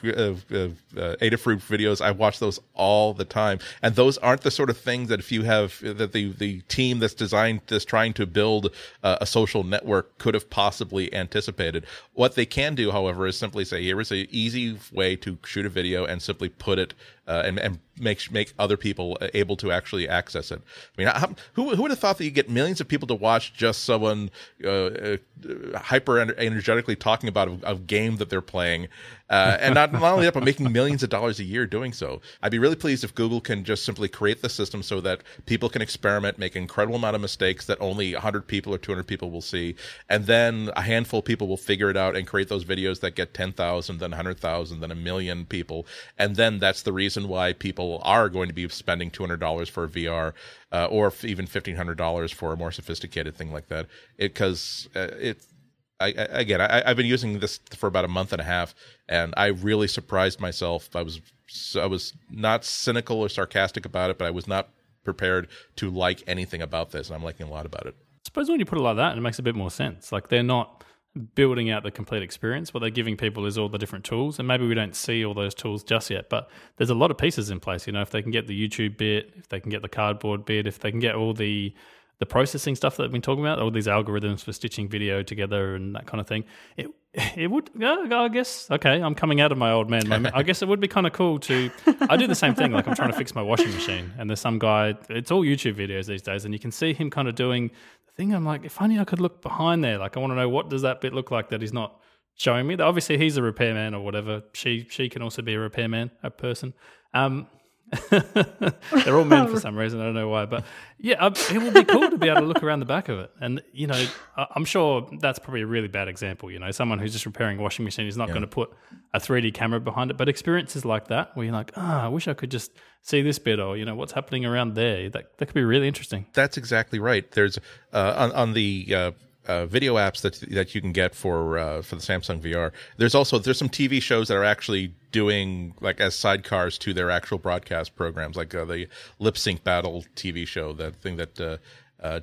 videos. I watch those all the time, and those aren't the sort of things that if you have that the team that's designed this, trying to build a social network, could have possibly anticipated. What they can do, however, is simply say, here is an easy way to shoot a video and simply put it and make other people able to actually access it. I mean, who would have thought that you get millions of people to watch just someone hyper energetically talking about a game that they're playing, and not only that, but making millions of dollars a year doing so. I'd be really pleased if Google can just simply create the system so that people can experiment, make an incredible amount of mistakes that only 100 people or 200 people will see, and then a handful of people will figure it out and create those videos that get 10,000, then 100,000, then 1 million people, and then that's the reason why people are going to be spending $200 for a VR or even $1,500 for a more sophisticated thing like that. I've been using this for about a month and a half, and I really surprised myself. I was not cynical or sarcastic about it, but I was not prepared to like anything about this, and I'm liking a lot about it. I suppose when you put it like that, it makes a bit more sense. Like, they're not building out the complete experience. What they're giving people is all the different tools, and maybe we don't see all those tools just yet, but there's a lot of pieces in place. If they can get the YouTube bit, if they can get the cardboard bit, if they can get all the processing stuff that we've been talking about, all these algorithms for stitching video together and that kind of thing, it would, I guess, okay, I'm coming out of my old man moment. I guess it would be kind of cool to, I do the same thing, like I'm trying to fix my washing machine, and there's some guy, it's all YouTube videos these days, and you can see him kind of doing the thing. I'm like, if only I could look behind there, like I want to know, what does that bit look like that he's not showing me? Obviously he's a repairman or whatever, she can also be a repairman, a person. They're all men for some reason, I don't know why, but yeah, it would be cool to be able to look around the back of it. And I'm sure that's probably a really bad example. Someone who's just repairing a washing machine is not going to put a 3D camera behind it, but experiences like that where you're like, I wish I could just see this bit, or what's happening around there, that could be really interesting. That's exactly right. There's on the video apps that you can get for the Samsung VR. There's some TV shows that are actually doing, like, as sidecars to their actual broadcast programs, like the Lip Sync Battle TV show, that thing that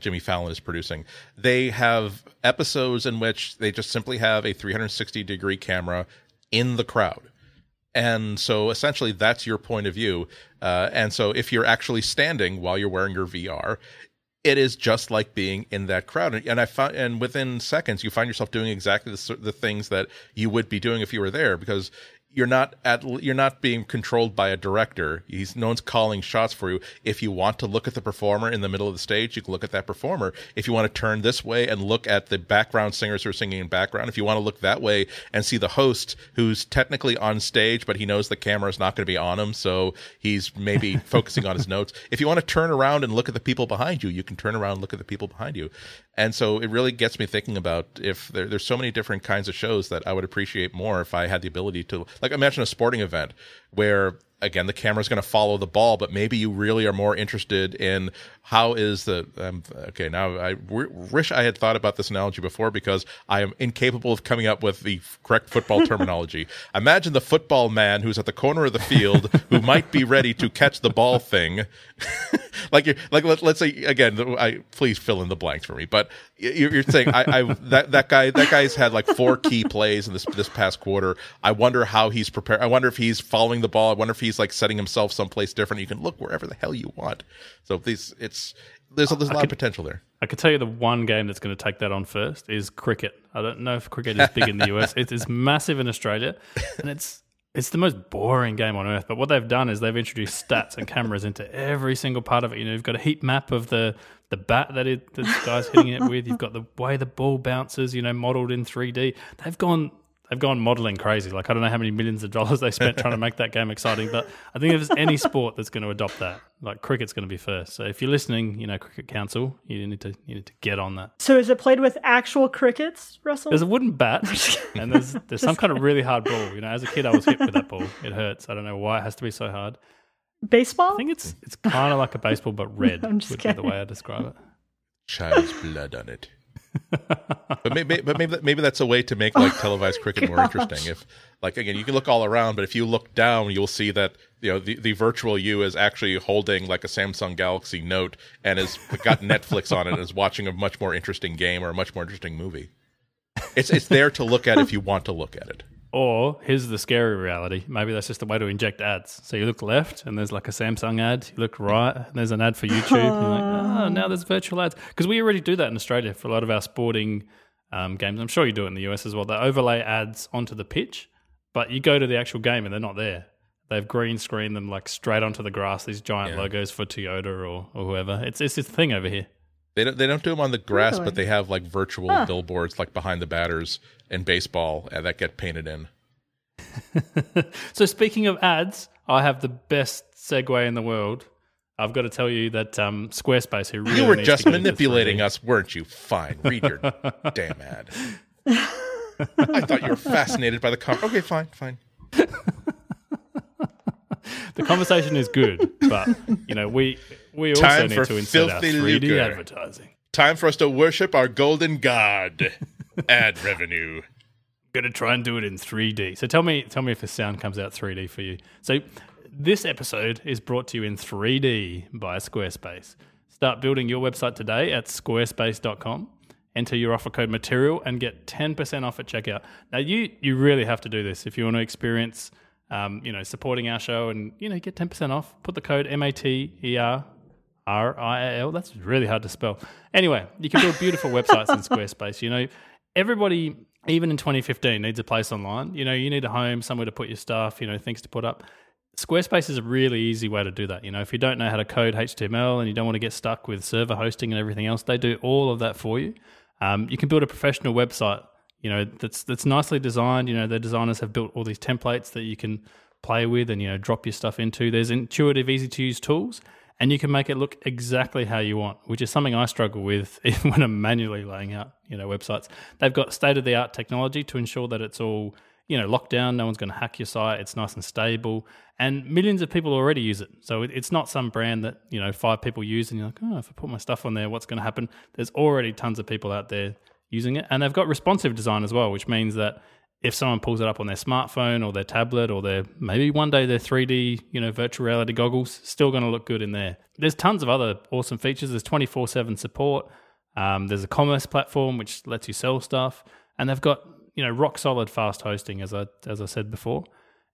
Jimmy Fallon is producing. They have episodes in which they just simply have a 360-degree camera in the crowd. And so essentially that's your point of view. And so if you're actually standing while you're wearing your VR, it is just like being in that crowd. And within seconds, you find yourself doing exactly the things that you would be doing if you were there, because you're not being controlled by a director. No one's calling shots for you. If you want to look at the performer in the middle of the stage, you can look at that performer. If you want to turn this way and look at the background singers who are singing in background, if you want to look that way and see the host who's technically on stage, but he knows the camera is not going to be on him, so he's maybe focusing on his notes. If you want to turn around and look at the people behind you, you can turn around and look at the people behind you. And so it really gets me thinking about if there's so many different kinds of shows that I would appreciate more if I had the ability to. Like, imagine a sporting event where again, the camera's going to follow the ball, but maybe you really are more interested in how is the wish I had thought about this analogy before, because I am incapable of coming up with the correct football terminology. Imagine the football man who's at the corner of the field who might be ready to catch the ball thing. Let's say, again, please fill in the blanks for me, but you're saying that guy's had like 4 key plays in this past quarter. I wonder how he's prepared. I wonder if he's following the ball. I wonder if he's like setting himself someplace different. You can look wherever the hell you want. So there's a lot of potential there. I could tell you the one game that's going to take that on first is cricket. I don't know if cricket is big in the US. It is massive in Australia, and it's the most boring game on earth. But what they've done is they've introduced stats and cameras into every single part of it. You know, you've got a heat map of the bat that the guy's hitting it with. You've got the way the ball bounces, you know, modeled in 3D. They've gone modeling crazy. Like, I don't know how many millions of dollars they spent trying to make that game exciting, but I think if there's any sport that's going to adopt that, like cricket's going to be first. So if you're listening, you know, Cricket Council, you need to get on that. So is it played with actual crickets, Russell? There's a wooden bat and there's some kind of really hard ball. You know, as a kid I was hit with that ball. It hurts. I don't know why it has to be so hard. Baseball? I think it's kind of like a baseball but red. I'm just kidding. Would be the way I describe it. Child's blood on it. But maybe that's a way to make like televised cricket more interesting. If, like, again, you can look all around, but if you look down, you'll see that, you know, the virtual you is actually holding like a Samsung Galaxy Note and has got Netflix on it and is watching a much more interesting game or a much more interesting movie. It's there to look at if you want to look at it. Or here's the scary reality. Maybe that's just a way to inject ads. So you look left and there's like a Samsung ad. You look right and there's an ad for YouTube. And you're like, oh, now there's virtual ads. Because we already do that in Australia for a lot of our sporting games. I'm sure you do it in the US as well. They overlay ads onto the pitch, but you go to the actual game and they're not there. They've green screened them like straight onto the grass, these giant logos for Toyota or whoever. It's a thing over here. They don't do them on the grass, but they have like virtual billboards like behind the batters in baseball that get painted in. So speaking of ads, I have the best segue in the world. I've got to tell you that Squarespace, who really you were just manipulating us, weren't you? Fine, read your damn ad. I thought you were fascinated by the okay, fine. The conversation is good, but you know we also need to insert our 3D advertising. Time for us to worship our golden god, ad revenue. Gonna try and do it in 3D. So tell me if the sound comes out 3D for you. So this episode is brought to you in 3D by Squarespace. Start building your website today at squarespace.com. Enter your offer code Material and get 10% off at checkout. Now you really have to do this if you want to experience. You know, supporting our show and, you know, get 10% off. Put the code MATERRIAL. That's really hard to spell. Anyway, you can build beautiful websites in Squarespace. You know, everybody, even in 2015, needs a place online. You know, you need a home, somewhere to put your stuff, you know, things to put up. Squarespace is a really easy way to do that. You know, if you don't know how to code HTML and you don't want to get stuck with server hosting and everything else, they do all of that for you. You can build a professional website. You know, that's nicely designed. You know, the designers have built all these templates that you can play with and, you know, drop your stuff into. There's intuitive, easy-to-use tools, and you can make it look exactly how you want, which is something I struggle with even when I'm manually laying out, you know, websites. They've got state-of-the-art technology to ensure that it's all, you know, locked down. No one's going to hack your site. It's nice and stable, and millions of people already use it. So it's not some brand that, you know, 5 people use and you're like, oh, if I put my stuff on there, what's going to happen? There's already tons of people out there using it, and they've got responsive design as well, which means that if someone pulls it up on their smartphone or their tablet or their maybe one day their 3D, you know, virtual reality goggles, still going to look good in there. There's tons of other awesome features. There's 24/7 support. There's a commerce platform which lets you sell stuff, and they've got, you know, rock solid fast hosting, as I said before.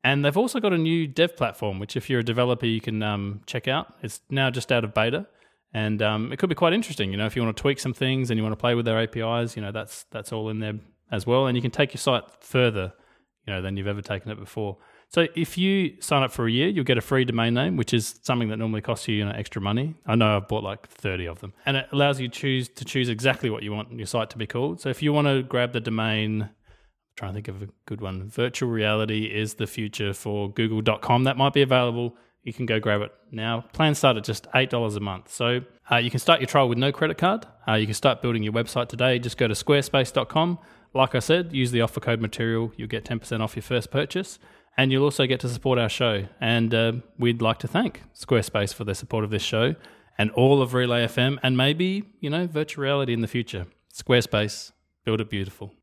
And they've also got a new dev platform, which if you're a developer, you can check out. It's now just out of beta. And it could be quite interesting, you know, if you want to tweak some things and you want to play with their APIs, you know, that's all in there as well. And you can take your site further, you know, than you've ever taken it before. So if you sign up for a year, you'll get a free domain name, which is something that normally costs you, you know, extra money. I know I've bought like 30 of them. And it allows you to choose exactly what you want your site to be called. So if you want to grab the domain, I'm trying to think of a good one, virtual reality is the future for google.com, that might be available. You can go grab it now. Plans start at just $8 a month. So you can start your trial with no credit card. You can start building your website today. Just go to squarespace.com. Like I said, use the offer code Material. You'll get 10% off your first purchase, and you'll also get to support our show. And we'd like to thank Squarespace for their support of this show and all of Relay FM, and maybe, you know, virtual reality in the future. Squarespace, build it beautiful.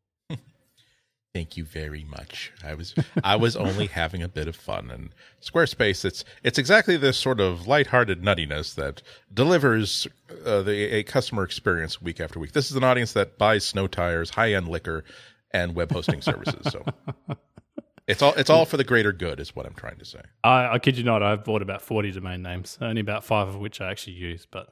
Thank you very much. I was only having a bit of fun. And Squarespace, it's exactly this sort of lighthearted nuttiness that delivers a customer experience week after week. This is an audience that buys snow tires, high-end liquor, and web hosting services. So it's all for the greater good is what I'm trying to say. I kid you not, I've bought about 40 domain names, only about 5 of which I actually use. But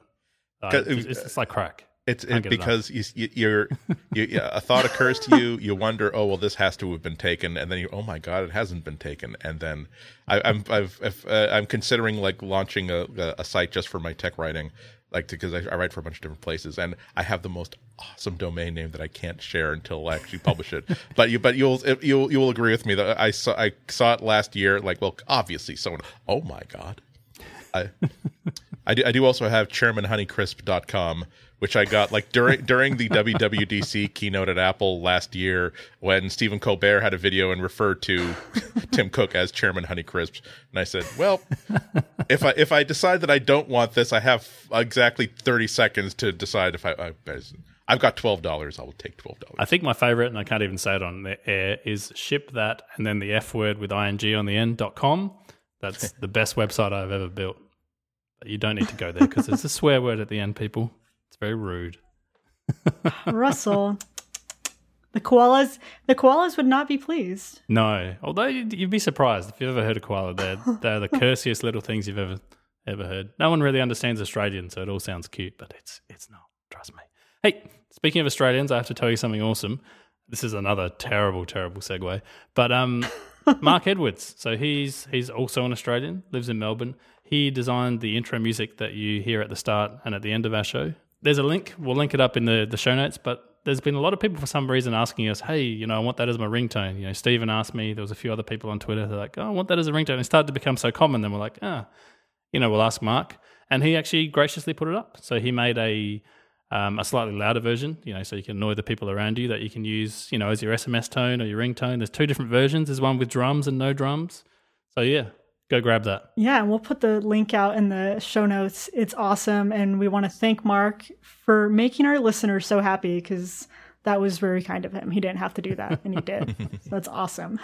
it's like crack. It's because you're a thought occurs to you, you wonder, oh, well, this has to have been taken, and then you, oh my God, it hasn't been taken, and then I'm considering like launching a site just for my tech writing, like because I write for a bunch of different places, and I have the most awesome domain name that I can't share until I actually publish it. But you'll agree with me that I saw it last year, like, well, obviously someone, oh my God, I do also have chairmanhoneycrisp.com. Which I got like during the WWDC keynote at Apple last year when Stephen Colbert had a video and referred to Tim Cook as Chairman Honeycrisp, and I said, "Well, if I decide that I don't want this, I have exactly 30 seconds to decide if I've got $12. I will take $12." I think my favorite, and I can't even say it on the air, is ship that and then the F word with ing on the end.com. That's the best website I've ever built. But you don't need to go there because there's a swear word at the end, people. It's very rude. Russell, the koalas would not be pleased. No, although you'd be surprised if you've ever heard a koala. They're the cursiest little things you've ever heard. No one really understands Australian, so it all sounds cute, but it's not. Trust me. Hey, speaking of Australians, I have to tell you something awesome. This is another terrible, terrible segue. But Mark Edwards. So he's also an Australian, lives in Melbourne. He designed the intro music that you hear at the start and at the end of our show. There's a link. We'll link it up in the show notes, but there's been a lot of people for some reason asking us, hey, you know, I want that as my ringtone. You know, Stephen asked me, there was a few other people on Twitter that are like, oh, I want that as a ringtone. It started to become so common. Then we're like, we'll ask Mark. And he actually graciously put it up. So he made a slightly louder version, you know, so you can annoy the people around you that you can use, you know, as your SMS tone or your ringtone. There's 2 different versions. There's one with drums and no drums. So yeah. Go grab that. Yeah, and we'll put the link out in the show notes. It's awesome, and we want to thank Mark for making our listeners so happy because that was very kind of him. He didn't have to do that, and he did. So that's awesome.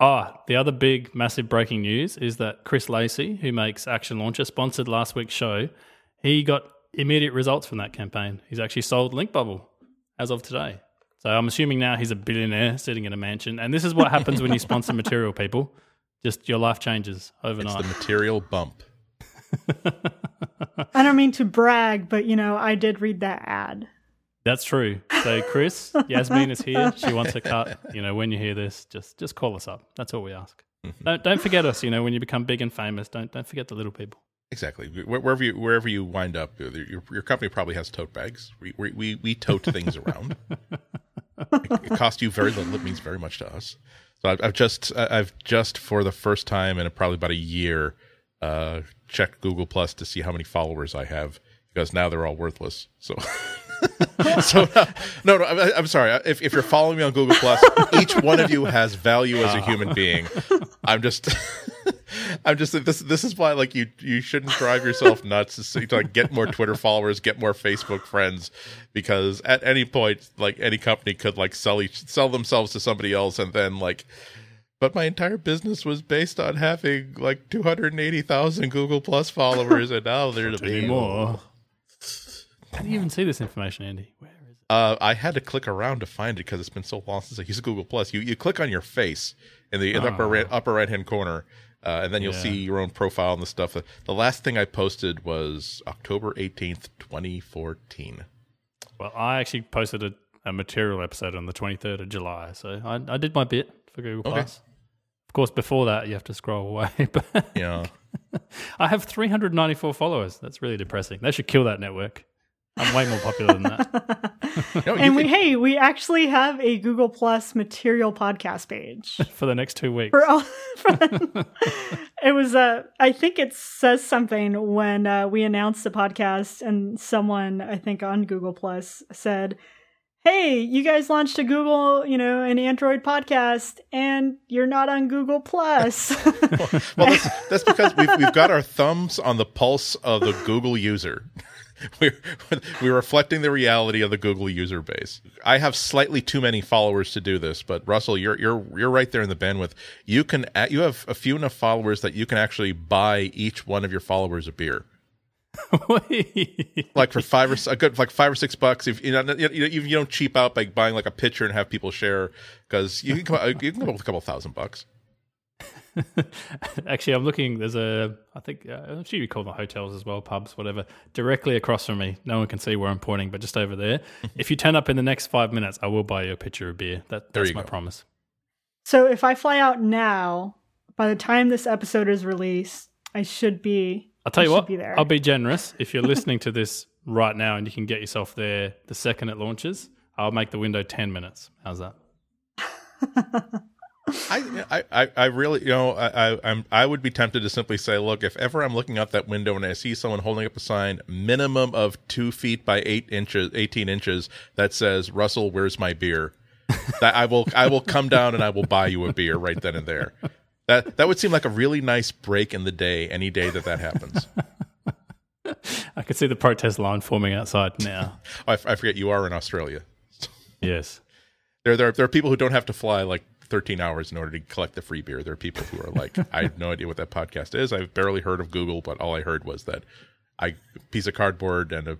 The other big, massive breaking news is that Chris Lacey, who makes Action Launcher, sponsored last week's show, he got immediate results from that campaign. He's actually sold Linkbubble as of today. So I'm assuming now he's a billionaire sitting in a mansion, and this is what happens when you sponsor Material, people. Just your life changes overnight. It's the Material bump. I don't mean to brag, but, you know, I did read that ad. That's true. So, Chris, Yasmine is here. She wants a cut. You know, when you hear this, just call us up. That's all we ask. Mm-hmm. Don't forget us, you know, when you become big and famous. Don't forget the little people. Exactly. Wherever you wind up, your company probably has tote bags. We tote things around. It costs you very little. It means very much to us. So I've just for the first time in probably about a year checked Google+ to see how many followers I have because now they're all worthless. So no, I'm sorry. If you're following me on Google+, each one of you has value as a human being. I'm just this is why like you shouldn't drive yourself nuts to like get more Twitter followers, get more Facebook friends, because at any point like any company could like sell themselves to somebody else and then like. But my entire business was based on having like 280,000 Google+ followers, and now there's to be more. I didn't even see this information, Andy. Where is it? I had to click around to find it because it's been so long since I used Google+. You click on your face in the upper right hand corner. And then you'll see your own profile and the stuff. The last thing I posted was October 18th, 2014. Well, I actually posted a Material episode on the 23rd of July. So I did my bit for Google+. Okay. Of course, before that, you have to scroll away. But yeah. I have 394 followers. That's really depressing. They should kill that network. I'm way more popular than that. We actually have a Google+ Material podcast page for the next 2 weeks. It was I think it says something when we announced the podcast, and someone I think on Google+ said, hey, you guys launched a Google, you know, an Android podcast, and you're not on Google+. Well, that's because we've got our thumbs on the pulse of the Google user. We're reflecting the reality of the Google user base. I have slightly too many followers to do this, but Russell, you're right there in the bandwidth. You have a few enough followers that you can actually buy each one of your followers a beer. Like for $5 or $6, if you don't cheap out by buying like a pitcher and have people share, because you can come up with $2,000. Actually, I'm looking. There's a, I think, actually we call them hotels as well, pubs, whatever. Directly across from me, no one can see where I'm pointing, but just over there. If you turn up in the next 5 minutes, I will buy you a pitcher of beer. That's my promise. So if I fly out now, by the time this episode is released, I should be. I'll tell you what, I'll be generous. If you're listening to this right now and you can get yourself there the second it launches, I'll make the window 10 minutes. How's that? I would be tempted to simply say, look, if ever I'm looking out that window and I see someone holding up a sign, minimum of 2 feet by 18 inches that says, Russell, where's my beer? That I will come down and I will buy you a beer right then and there. That would seem like a really nice break in the day, any day that happens. I could see the protest line forming outside now. Oh, I forget you are in Australia. Yes. There are people who don't have to fly like 13 hours in order to collect the free beer. There are people who are like, I have no idea what that podcast is. I've barely heard of Google, but all I heard was that a piece of cardboard and a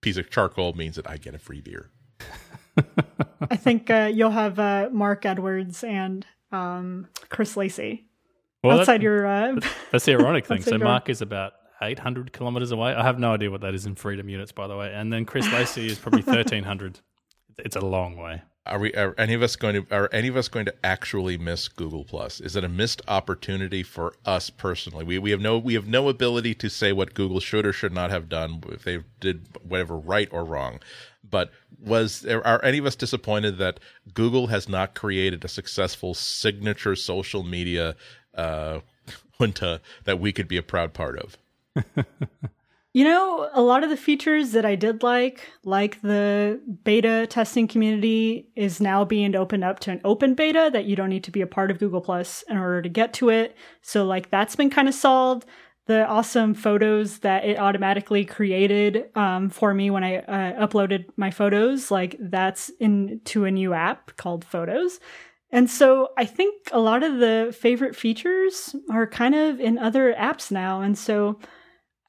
piece of charcoal means that I get a free beer. I think you'll have Mark Edwards and... Chris Lacey. Well, that's the ironic thing. So Mark is about 800 kilometers away. I have no idea what that is in freedom units, by the way. And then Chris Lacey is probably 1,300. It's a long way. Are any of us going to actually miss Google+? Is it a missed opportunity for us personally? We have no ability to say what Google should or should not have done, if they did whatever right or wrong. But are any of us disappointed that Google has not created a successful signature social media junta that we could be a proud part of? You know, a lot of the features that I did like the beta testing community is now being opened up to an open beta that you don't need to be a part of Google Plus in order to get to it. So like that's been kind of solved. The awesome photos that it automatically created for me when I uploaded my photos, like that's into a new app called Photos. And so I think a lot of the favorite features are kind of in other apps now. And so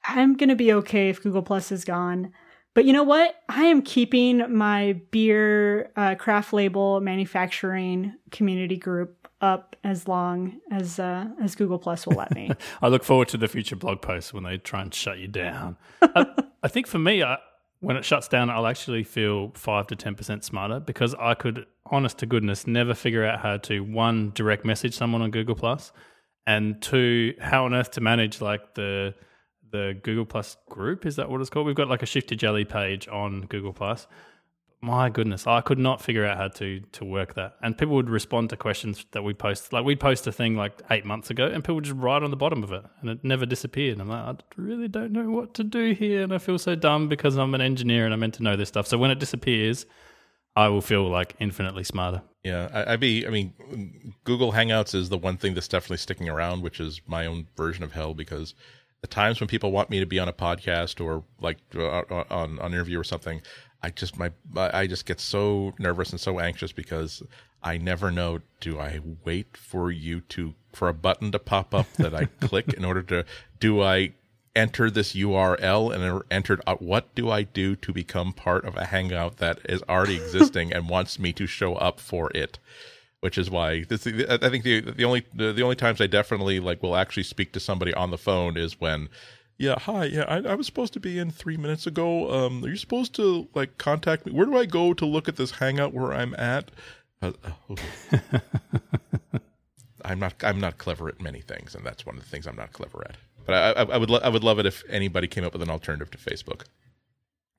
I'm going to be okay if Google Plus is gone. But you know what? I am keeping my beer craft label manufacturing community group up as long as Google Plus will let me. I look forward to the future blog posts when they try and shut you down. I think for me, when it shuts down, I'll actually feel 5 to 10% smarter because I could, honest to goodness, never figure out how to, one, direct message someone on Google Plus, and two, how on earth to manage like the Google Plus group, is that what it's called? We've got like a Shift to Jelly page on Google Plus. My goodness, I could not figure out how to work that. And people would respond to questions that we post. Like we'd post a thing like 8 months ago and people would just write on the bottom of it and it never disappeared. And I'm like, I really don't know what to do here. And I feel so dumb because I'm an engineer and I'm meant to know this stuff. So when it disappears, I will feel like infinitely smarter. Yeah, I mean, Google Hangouts is the one thing that's definitely sticking around, which is my own version of hell because... the times when people want me to be on a podcast or like on an interview or something, I just get so nervous and so anxious because I never know. Do I wait for a button to pop up that I click in order to? Do I enter this URL and entered? What do I do to become part of a Hangout that is already existing and wants me to show up for it? Which is why I think the only times I definitely like will actually speak to somebody on the phone is when, I was supposed to be in 3 minutes ago. Are you supposed to like contact me? Where do I go to look at this Hangout where I'm at? Okay. I'm not clever at many things, and that's one of the things I'm not clever at. But I would love it if anybody came up with an alternative to Facebook.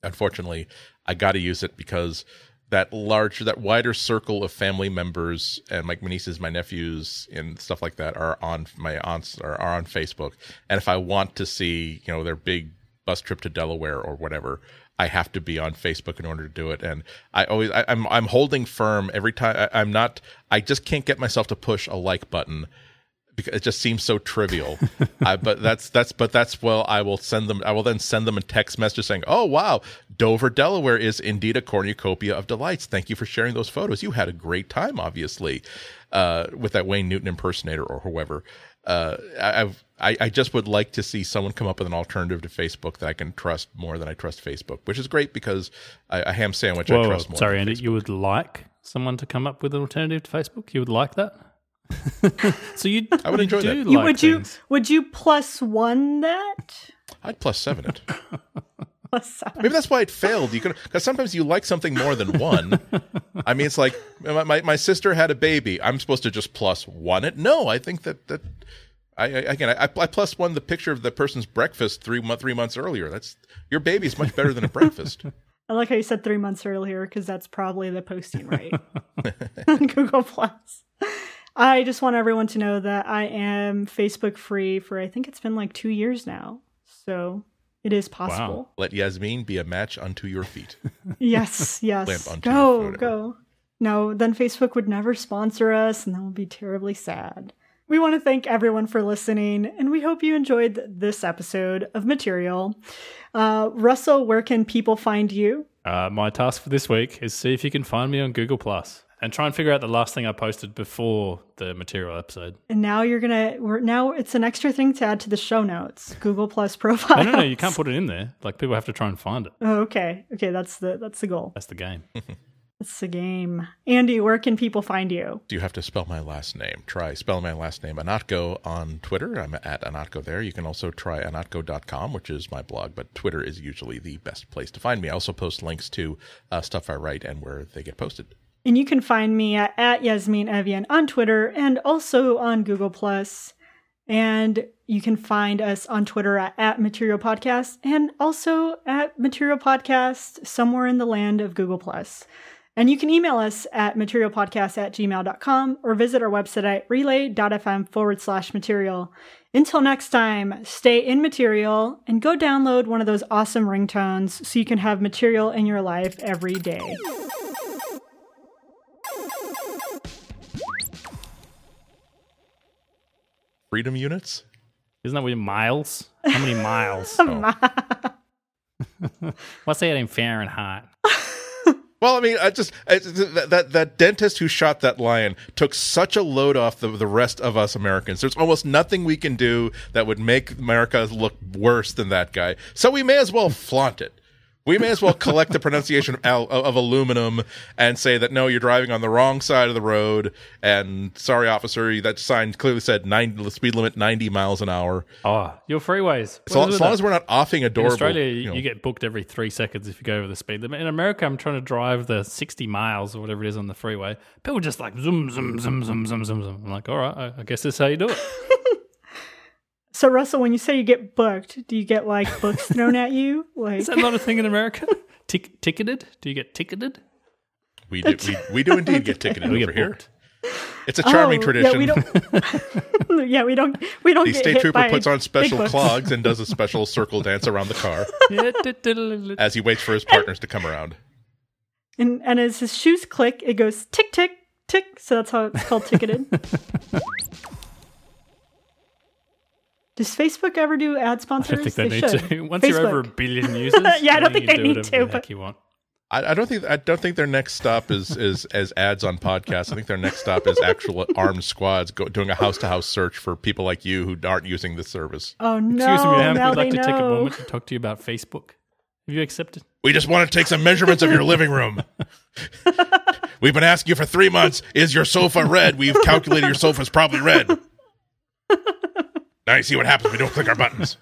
Unfortunately, I got to use it because. That wider circle of family members and like my nieces, my nephews, and stuff like that are on Facebook. And if I want to see, you know, their big bus trip to Delaware or whatever, I have to be on Facebook in order to do it. And I always, I'm holding firm every time. I just can't get myself to push a like button because it just seems so trivial. Well, I will then send them a text message saying, "Oh wow, Dover, Delaware is indeed a cornucopia of delights. Thank you for sharing those photos. You had a great time, obviously, with that Wayne Newton impersonator or whoever." I just would like to see someone come up with an alternative to Facebook that I can trust more than I trust Facebook, which is great because a ham sandwich I trust more. Sorry, Andy, Facebook. You would like someone to come up with an alternative to Facebook? You would like that? So you, I would enjoy that. Would you plus one that? I'd plus seven it. Maybe that's why it failed. You could, because sometimes you like something more than one. I mean, it's like my sister had a baby. I'm supposed to just plus one it? No, I think that I plus one the picture of the person's breakfast three months earlier. That's your baby's much better than a breakfast. I like how you said 3 months earlier because that's probably the posting right on Google Plus. I just want everyone to know that I am Facebook free for I think it's been like 2 years now. So. It is possible. Wow. Let Yasmine be a match unto your feet. Yes. Go. No, then Facebook would never sponsor us, and that would be terribly sad. We want to thank everyone for listening, and we hope you enjoyed this episode of Material. Russell, where can people find you? My task for this week is see if you can find me on Google+. And try and figure out the last thing I posted before the Material episode. And now now it's an extra thing to add to the show notes. Google Plus profile. No, you can't put it in there. Like people have to try and find it. Oh, okay, that's the goal. That's the game. That's the game. Andy, where can people find you? Do you have to spell my last name? Try spell my last name Ihnatko on Twitter. I'm at Ihnatko there. You can also try Ihnatko.com, which is my blog, but Twitter is usually the best place to find me. I also post links to stuff I write and where they get posted. And you can find me at Yasmine Evjen on Twitter and also on Google+. And you can find us on Twitter at Material Podcast and also at Material Podcast somewhere in the land of Google+. And you can email us at materialpodcast@gmail.com or visit our website at relay.fm/material. Until next time, stay in Material and go download one of those awesome ringtones so you can have Material in your life every day. Freedom units? Isn't that what miles? How many miles? What's that in Fahrenheit? Well, I mean, that dentist who shot that lion took such a load off the rest of us Americans. There's almost nothing we can do that would make America look worse than that guy. So we may as well flaunt it. We may as well collect the pronunciation of aluminum and say that, no, you're driving on the wrong side of the road. And sorry, officer, that sign clearly said speed limit 90 miles an hour. Oh, your freeways. So, as long as we're not offing adorable. In Australia, you get booked every 3 seconds if you go over the speed limit. In America, I'm trying to drive the 60 miles or whatever it is on the freeway. People just like zoom, zoom, zoom, zoom, zoom, zoom, zoom. I'm like, all right, I guess that's how you do it. So, Russell, when you say you get booked, do you get, like, books thrown at you? Like, is that not a thing in America? Ticketed? Do you get ticketed? We do, we do indeed get ticketed over here. It's a charming tradition. Yeah, we don't get hit by big books. The state trooper puts on special clogs and does a special circle dance around the car as he waits for his partners to come around. And as his shoes click, it goes tick, tick, tick. So that's how it's called ticketed. Does Facebook ever do ad sponsors? I don't think they need to. Once you're over 1 billion users, I don't think they need to. But you want. I don't think their next stop is as ads on podcasts. I think their next stop is actual armed squads doing a house-to-house search for people like you who aren't using the service. Oh no! Excuse me, ma'am. We'd like to take a moment to talk to you about Facebook. Have you accepted? We just want to take some measurements of your living room. We've been asking you for 3 months. Is your sofa red? We've calculated your sofa's probably red. Now you see what happens when we don't click our buttons.